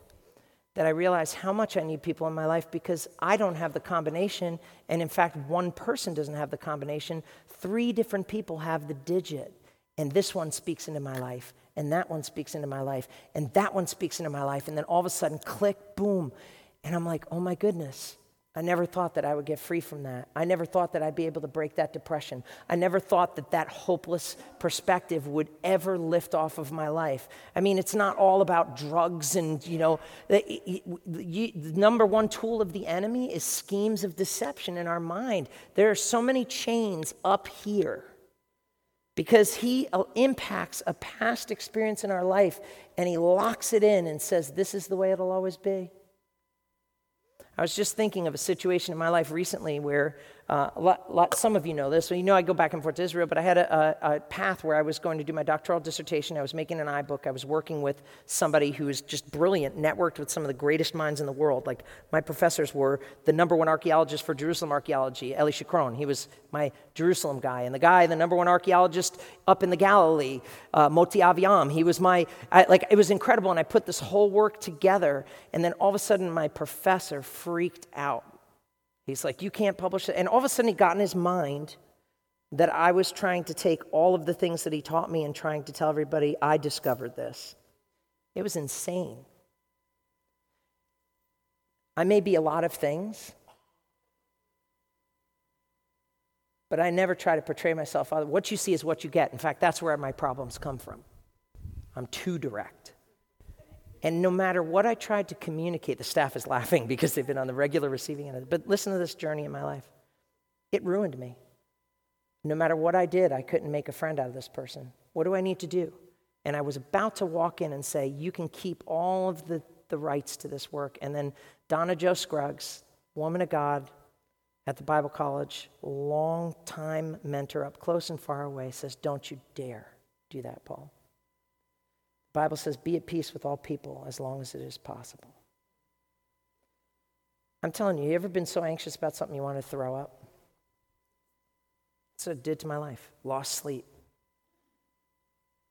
that I realize how much I need people in my life because I don't have the combination. And in fact, one person doesn't have the combination. 3 different people have the digit. And this one speaks into my life. And that one speaks into my life. And that one speaks into my life. And then all of a sudden, click, boom. And I'm like, oh my goodness. I never thought that I would get free from that. I never thought that I'd be able to break that depression. I never thought that that hopeless perspective would ever lift off of my life. I mean, it's not all about drugs and, the number one tool of the enemy is schemes of deception in our mind. There are so many chains up here because he impacts a past experience in our life and he locks it in and says, this is the way it'll always be. I was just thinking of a situation in my life recently where, some of you know this, so I go back and forth to Israel, but I had a path where I was going to do my doctoral dissertation. I was making an iBook. I was working with somebody who is just brilliant, networked with some of the greatest minds in the world. Like, my professors were the number one archaeologist for Jerusalem archaeology, Eli Shakron. He was my Jerusalem guy. And the guy, the number one archaeologist up in the Galilee, Moti Aviam, he was it was incredible. And I put this whole work together, and then all of a sudden my professor freaked out. He's like, you can't publish it. And all of a sudden he got in his mind that I was trying to take all of the things that he taught me and trying to tell everybody I discovered this. It was insane. I may be a lot of things, but I never try to portray myself. What you see is what you get. In fact, that's where my problems come from. I'm too direct. And no matter what I tried to communicate, the staff is laughing because they've been on the regular receiving end of it. But listen to this journey in my life. It ruined me. No matter what I did, I couldn't make a friend out of this person. What do I need to do? And I was about to walk in and say, you can keep all of the rights to this work. And then Donna Jo Scruggs, woman of God at the Bible college, long-time mentor up close and far away, says, don't you dare do that, Paul. The Bible says, be at peace with all people as long as it is possible. I'm telling you, you ever been so anxious about something you want to throw up? That's what it did to my life. Lost sleep.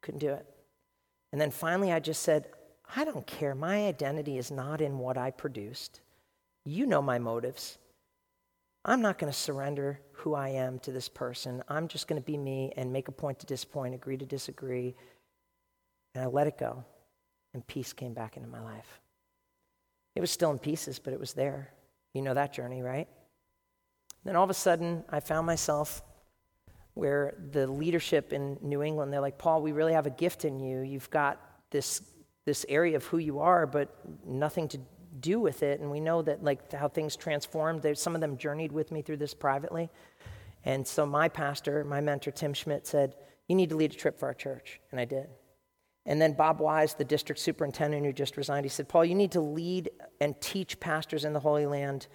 Couldn't do it. And then finally I just said, I don't care. My identity is not in what I produced. You know my motives. I'm not going to surrender who I am to this person. I'm just going to be me and make a point to disappoint, agree to disagree. And I let it go. And peace came back into my life. It was still in pieces, but it was there. You know that journey, right? Then all of a sudden, I found myself where the leadership in New England, they're like, Paul, we really have a gift in you. You've got this area of who you are, but nothing to do with it. And we know that, like, how things transformed. Some of them journeyed with me through this privately. And so my pastor, my mentor, Tim Schmidt, said, you need to lead a trip for our church. And I did. And then Bob Wise, the district superintendent who just resigned, he said, Paul, you need to lead and teach pastors in the Holy Land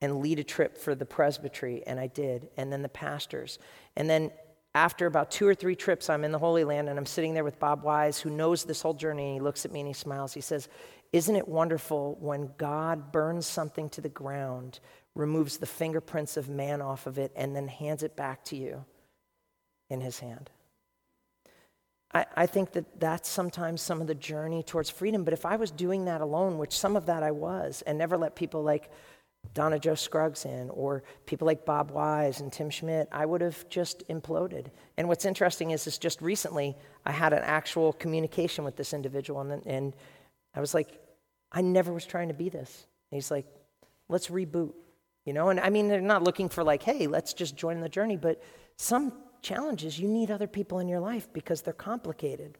and lead a trip for the presbytery. And I did. And then the pastors. And then after about 2 or 3 trips, I'm in the Holy Land, and I'm sitting there with Bob Wise, who knows this whole journey, and he looks at me and he smiles. He says, isn't it wonderful when God burns something to the ground, removes the fingerprints of man off of it, and then hands it back to you in his hand? I think that that's sometimes some of the journey towards freedom. But if I was doing that alone, which some of that I was, and never let people like Donna Jo Scruggs in or people like Bob Wise and Tim Schmidt, I would have just imploded. And what's interesting is just recently I had an actual communication with this individual, and I was like, I never was trying to be this. And he's like, let's reboot, you know? And I mean, they're not looking for like, hey, let's just join the journey, but some challenges, you need other people in your life because they're complicated.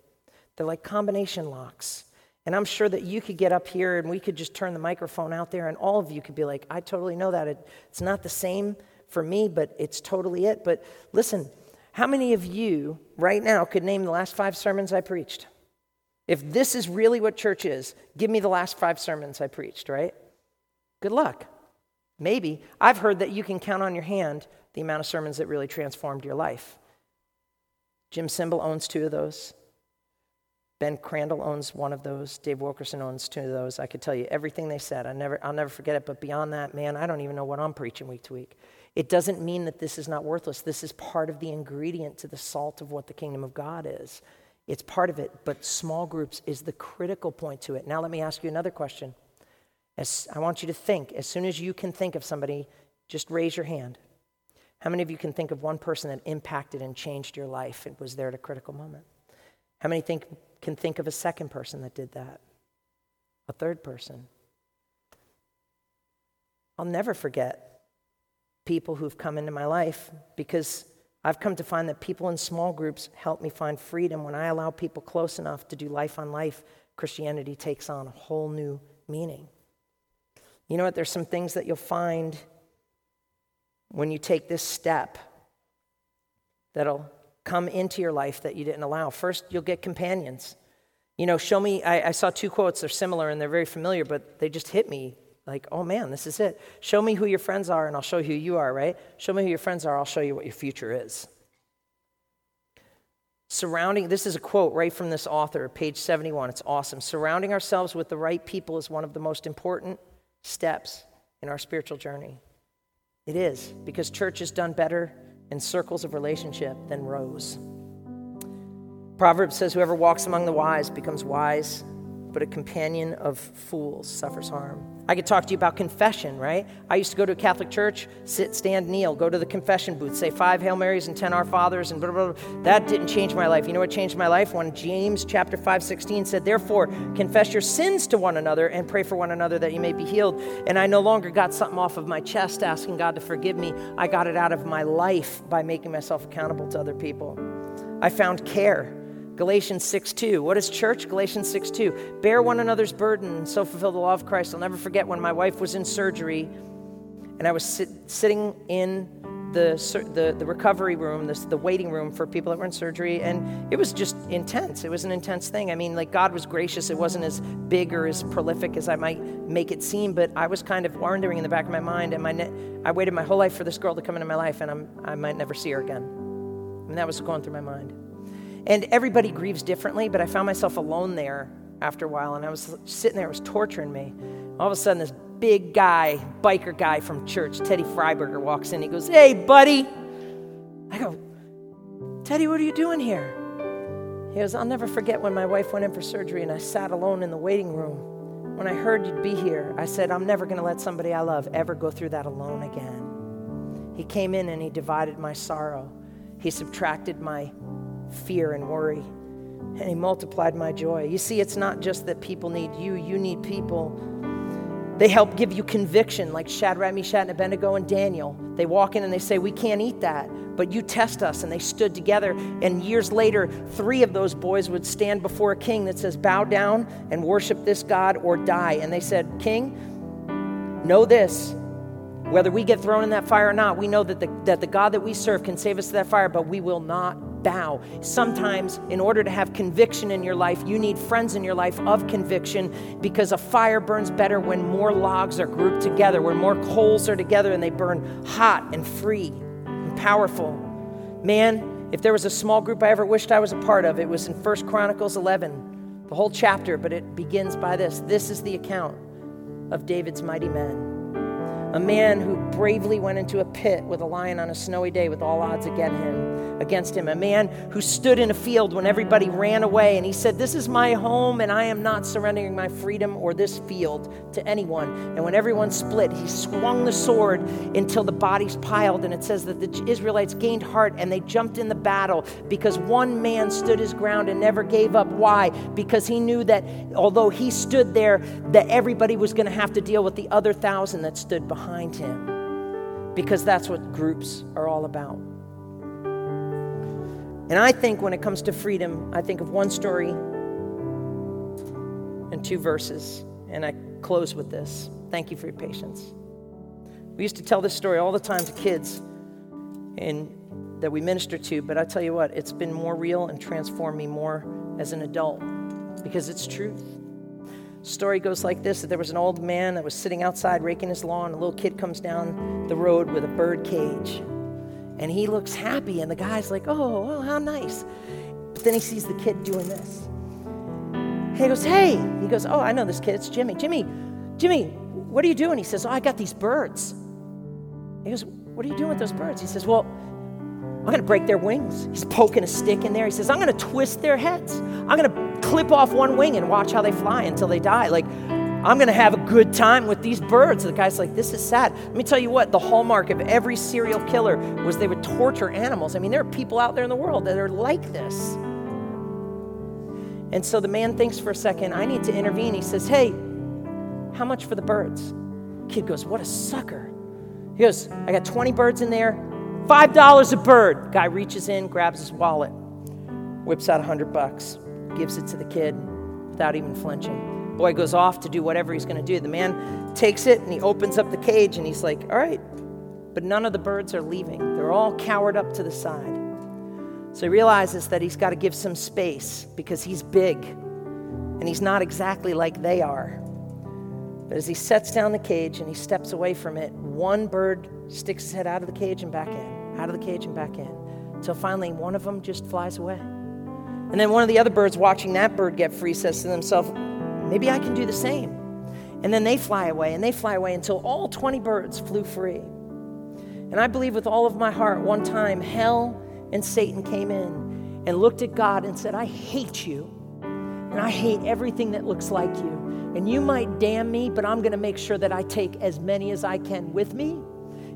They're like combination locks. And I'm sure that you could get up here and we could just turn the microphone out there and all of you could be like, I totally know that. It's not the same for me, but it's totally it. But listen, how many of you right now could name the last 5 sermons I preached? If this is really what church is, give me the last 5 sermons I preached, right? Good luck. Maybe. I've heard that you can count on your hand the amount of sermons that really transformed your life. Jim Simbel owns 2 of those. Ben Crandall owns 1 of those. Dave Wilkerson owns 2 of those. I could tell you everything they said. I'll never forget it. But beyond that, man, I don't even know what I'm preaching week to week. It doesn't mean that this is not worthless. This is part of the ingredient to the salt of what the kingdom of God is. It's part of it, but small groups is the critical point to it. Now let me ask you another question. I want you to think. As soon as you can think of somebody, just raise your hand. How many of you can think of one person that impacted and changed your life and was there at a critical moment? How many can think of a second person that did that? A third person? I'll never forget people who've come into my life because I've come to find that people in small groups help me find freedom. When I allow people close enough to do life on life, Christianity takes on a whole new meaning. You know what? There's some things that you'll find when you take this step that'll come into your life that you didn't allow. First, you'll get companions. You know, show me, I saw 2 quotes, they're similar and they're very familiar, but they just hit me like, oh man, this is it. Show me who your friends are and I'll show you who you are, right? Show me who your friends are, I'll show you what your future is. This is a quote right from this author, page 71, it's awesome. Surrounding ourselves with the right people is one of the most important steps in our spiritual journey. It is, because church has done better in circles of relationship than rows. Proverbs says, whoever walks among the wise becomes wise, but a companion of fools suffers harm. I could talk to you about confession, right? I used to go to a Catholic church, sit, stand, kneel, go to the confession booth, say 5 Hail Marys and 10 Our Fathers and blah, blah, blah. That didn't change my life. You know what changed my life? When James chapter 5:16 said, therefore, confess your sins to one another and pray for one another that you may be healed. And I no longer got something off of my chest asking God to forgive me. I got it out of my life by making myself accountable to other people. I found care. Galatians 6:2. What is church? Galatians 6:2. Bear one another's burden and so fulfill the law of Christ. I'll never forget when my wife was in surgery and I was sitting in the recovery room, the waiting room for people that were in surgery, and it was just intense. It was an intense thing. I mean, like, God was gracious. It wasn't as big or as prolific as I might make it seem, but I was kind of wondering in the back of my mind, I waited my whole life for this girl to come into my life, and I might never see her again. And that was going through my mind. And everybody grieves differently, but I found myself alone there after a while, and I was sitting there, it was torturing me. All of a sudden, this big guy, biker guy from church, Teddy Freiberger, walks in. He goes, "Hey, buddy." I go, "Teddy, what are you doing here?" He goes, "I'll never forget when my wife went in for surgery and I sat alone in the waiting room. When I heard you'd be here, I said, I'm never going to let somebody I love ever go through that alone again." He came in and he divided my sorrow. He subtracted my fear and worry. And he multiplied my joy. You see, it's not just that people need you. You need people. They help give you conviction, like Shadrach, Meshach, and Abednego and Daniel. They walk in and they say, "We can't eat that." But you test us. And they stood together. And years later, three of those boys would stand before a king that says, "Bow down and worship this God or die." And they said, "King, know this. Whether we get thrown in that fire or not, we know that the God that we serve can save us to that fire, but we will not bow." Sometimes, in order to have conviction in your life, you need friends in your life of conviction, because a fire burns better when more logs are grouped together, when more coals are together, and they burn hot and free and powerful. Man, if there was a small group I ever wished I was a part of, it was in First Chronicles 11, the whole chapter, but it begins by this. This is the account of David's mighty men. A man who bravely went into a pit with a lion on a snowy day with all odds against him. A man who stood in a field when everybody ran away, and he said, "This is my home, and I am not surrendering my freedom or this field to anyone." And when everyone split, he swung the sword until the bodies piled. And it says that the Israelites gained heart, and they jumped in the battle because one man stood his ground and never gave up. Why? Because he knew that although he stood there, that everybody was going to have to deal with the other 1,000 that stood behind him, because that's what groups are all about. And I think when it comes to freedom, I think of one story and two verses, and I close with this. Thank you for your patience. We used to tell this story all the time to kids and that we minister to, but I tell you what, it's been more real and transformed me more as an adult, because it's truth. Story goes like this, that there was an old man that was sitting outside raking his lawn. A little kid comes down the road with a bird cage, and he looks happy, and the guy's like, "Oh, well, how nice." But then he sees the kid doing this. He goes, "Hey." He goes, "Oh, I know this kid. It's Jimmy. Jimmy, what are you doing?" He says, "Oh, I got these birds." He goes, "What are you doing with those birds?" He says, "Well, I'm going to break their wings." He's poking a stick in there. He says, "I'm going to twist their heads. I'm going to clip off one wing and watch how they fly until they die. Like, I'm going to have a good time with these birds." The guy's like, "This is sad." Let me tell you what, the hallmark of every serial killer was they would torture animals. I mean, there are people out there in the world that are like this. And so the man thinks for a second, "I need to intervene." He says, "Hey, how much for the birds?" Kid goes, "What a sucker." He goes, "I got 20 birds in there, $5 a bird." Guy reaches in, grabs his wallet, whips out $100. Gives it to the kid without even flinching. Boy goes off to do whatever he's going to do. The man takes it and he opens up the cage and he's like, "All right." But none of the birds are leaving. They're all cowered up to the side. So he realizes that he's got to give some space because he's big and he's not exactly like they are. But as he sets down the cage and he steps away from it, one bird sticks his head out of the cage and back in, out of the cage and back in, until finally one of them just flies away. And then one of the other birds, watching that bird get free, says to themselves, "Maybe I can do the same." And then they fly away until all 20 birds flew free. And I believe with all of my heart, one time hell and Satan came in and looked at God and said, "I hate you, and I hate everything that looks like you. And you might damn me, but I'm going to make sure that I take as many as I can with me,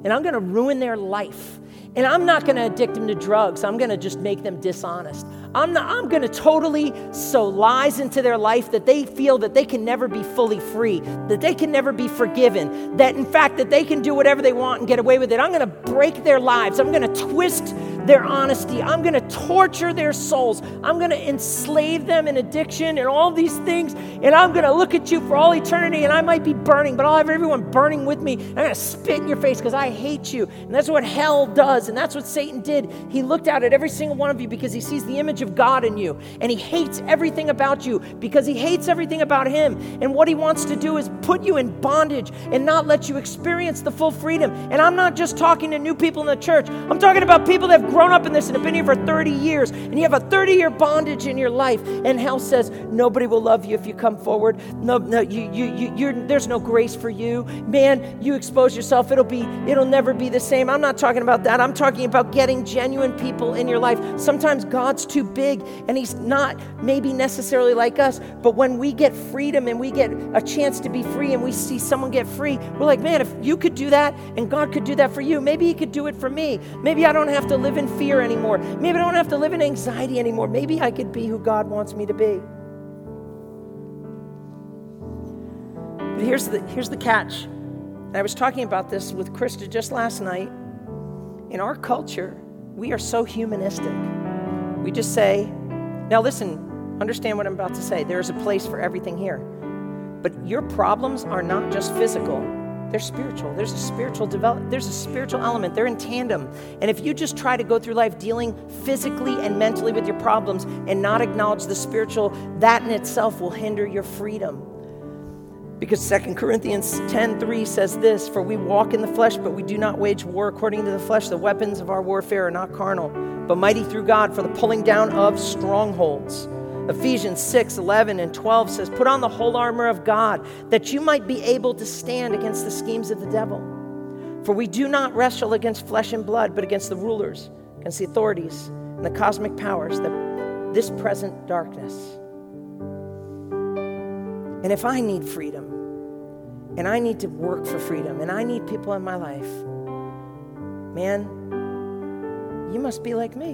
and I'm going to ruin their life. And I'm not going to addict them to drugs. I'm going to just make them dishonest. I'm going to totally sow lies into their life that they feel that they can never be fully free, that they can never be forgiven, that in fact that they can do whatever they want and get away with it. I'm going to break their lives. I'm going to twist their honesty. I'm going to torture their souls. I'm going to enslave them in addiction and all these things. And I'm going to look at you for all eternity, and I might be burning, but I'll have everyone burning with me. I'm going to spit in your face because I hate you." And that's what hell does. And that's what Satan did. He looked out at every single one of you because he sees the image of God in you. And he hates everything about you because he hates everything about him. And what he wants to do is put you in bondage and not let you experience the full freedom. And I'm not just talking to new people in the church. I'm talking about people that have grown up in this and have been here for 30 years, and you have a 30-year bondage in your life, and hell says, nobody will love you if you come forward. No, there's no grace for you. Man, you expose yourself. It'll never be the same. I'm not talking about that. I'm talking about getting genuine people in your life. Sometimes God's too big, and he's not maybe necessarily like us, but when we get freedom and we get a chance to be free and we see someone get free, we're like, man, if you could do that and God could do that for you, maybe he could do it for me. Maybe I don't have to live in fear anymore. Maybe I don't have to live in anxiety anymore. Maybe I could be who God wants me to be. But here's the catch. And I was talking about this with Krista just last night. In our culture, we are so humanistic. We just say, now listen, understand what I'm about to say. There is a place for everything here. But your problems are not just physical. They're spiritual. There's a spiritual element. They're in tandem. And if you just try to go through life dealing physically and mentally with your problems and not acknowledge the spiritual, that in itself will hinder your freedom. Because 2 Corinthians 10:3 says this, for we walk in the flesh, but we do not wage war according to the flesh. The weapons of our warfare are not carnal, but mighty through God for the pulling down of strongholds. Ephesians 6:11-12 says, put on the whole armor of God, that you might be able to stand against the schemes of the devil. For we do not wrestle against flesh and blood, but against the rulers, against the authorities, and the cosmic powers that this present darkness. And if I need freedom, and I need to work for freedom, and I need people in my life, man, you must be like me.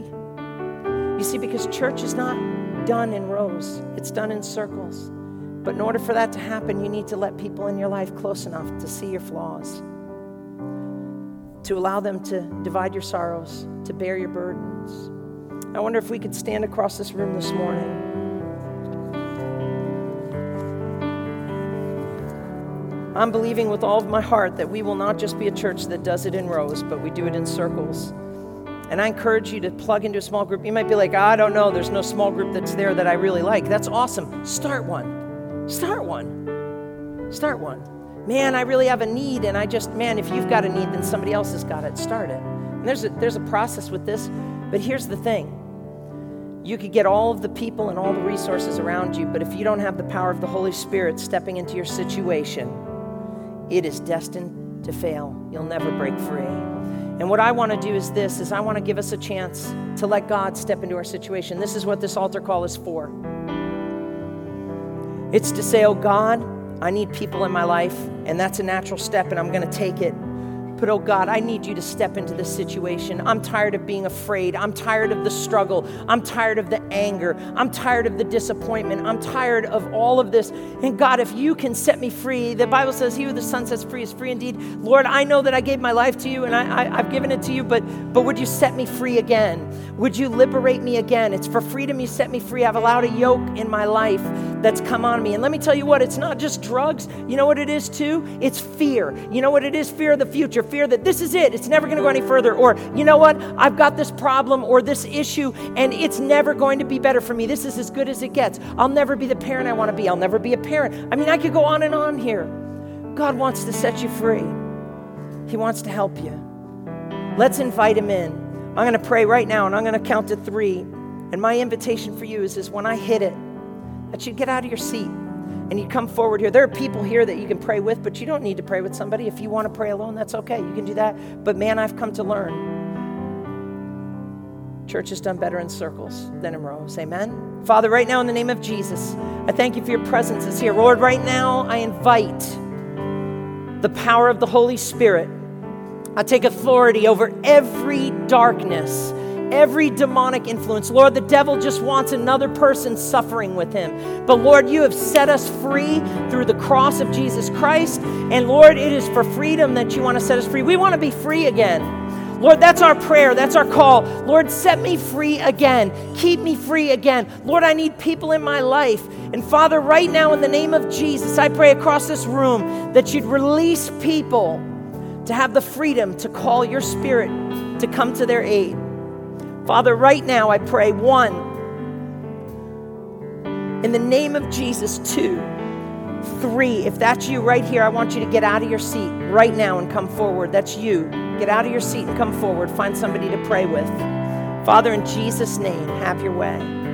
You see, because church is not done in rows. It's done in circles. But in order for that to happen, you need to let people in your life close enough to see your flaws, to allow them to divide your sorrows, to bear your burdens. I wonder if we could stand across this room this morning. I'm believing with all of my heart that we will not just be a church that does it in rows, but we do it in circles. And I encourage you to plug into a small group. You might be like, I don't know, there's no small group that's there that I really like. That's awesome. Start one. Man, I really have a need, and if you've got a need, then somebody else has got it. Start it. And there's a process with this, but here's the thing. You could get all of the people and all the resources around you, but if you don't have the power of the Holy Spirit stepping into your situation, it is destined to fail. You'll never break free. And what I want to do is I want to give us a chance to let God step into our situation. This is what this altar call is for. It's to say, oh God, I need people in my life, and that's a natural step, and I'm going to take it. But oh God, I need you to step into this situation. I'm tired of being afraid. I'm tired of the struggle. I'm tired of the anger. I'm tired of the disappointment. I'm tired of all of this. And God, if you can set me free, the Bible says, he who the Son sets free is free indeed. Lord, I know that I gave my life to you and I've given it to you, but would you set me free again? Would you liberate me again? It's for freedom you set me free. I've allowed a yoke in my life that's come on me. And let me tell you what, it's not just drugs. You know what it is too? It's fear. You know what it is? Fear of the future. Fear that this is it. It's never going to go any further. Or, you know what? I've got this problem or this issue and it's never going to be better for me. This is as good as it gets. I'll never be the parent I want to be. I'll never be a parent. I mean, I could go on and on here. God wants to set you free. He wants to help you. Let's invite him in. I'm going to pray right now and I'm going to count to 3. And my invitation for you is when I hit it, that you get out of your seat and you come forward here. There are people here that you can pray with, but you don't need to pray with somebody. If you want to pray alone, that's okay. You can do that. But man, I've come to learn. Church has done better in circles than in rows. Amen. Father, right now in the name of Jesus, I thank you for your presence that's here. Lord, right now I invite the power of the Holy Spirit. I take authority over every darkness, every demonic influence. Lord, the devil just wants another person suffering with him. But Lord, you have set us free through the cross of Jesus Christ. And Lord, it is for freedom that you want to set us free. We want to be free again. Lord, that's our prayer. That's our call. Lord, set me free again. Keep me free again. Lord, I need people in my life. And Father, right now in the name of Jesus, I pray across this room that you'd release people to have the freedom to call your Spirit to come to their aid. Father, right now I pray, 1, in the name of Jesus, 2, 3, if that's you right here, I want you to get out of your seat right now and come forward. That's you. Get out of your seat and come forward. Find somebody to pray with. Father, in Jesus' name, have your way.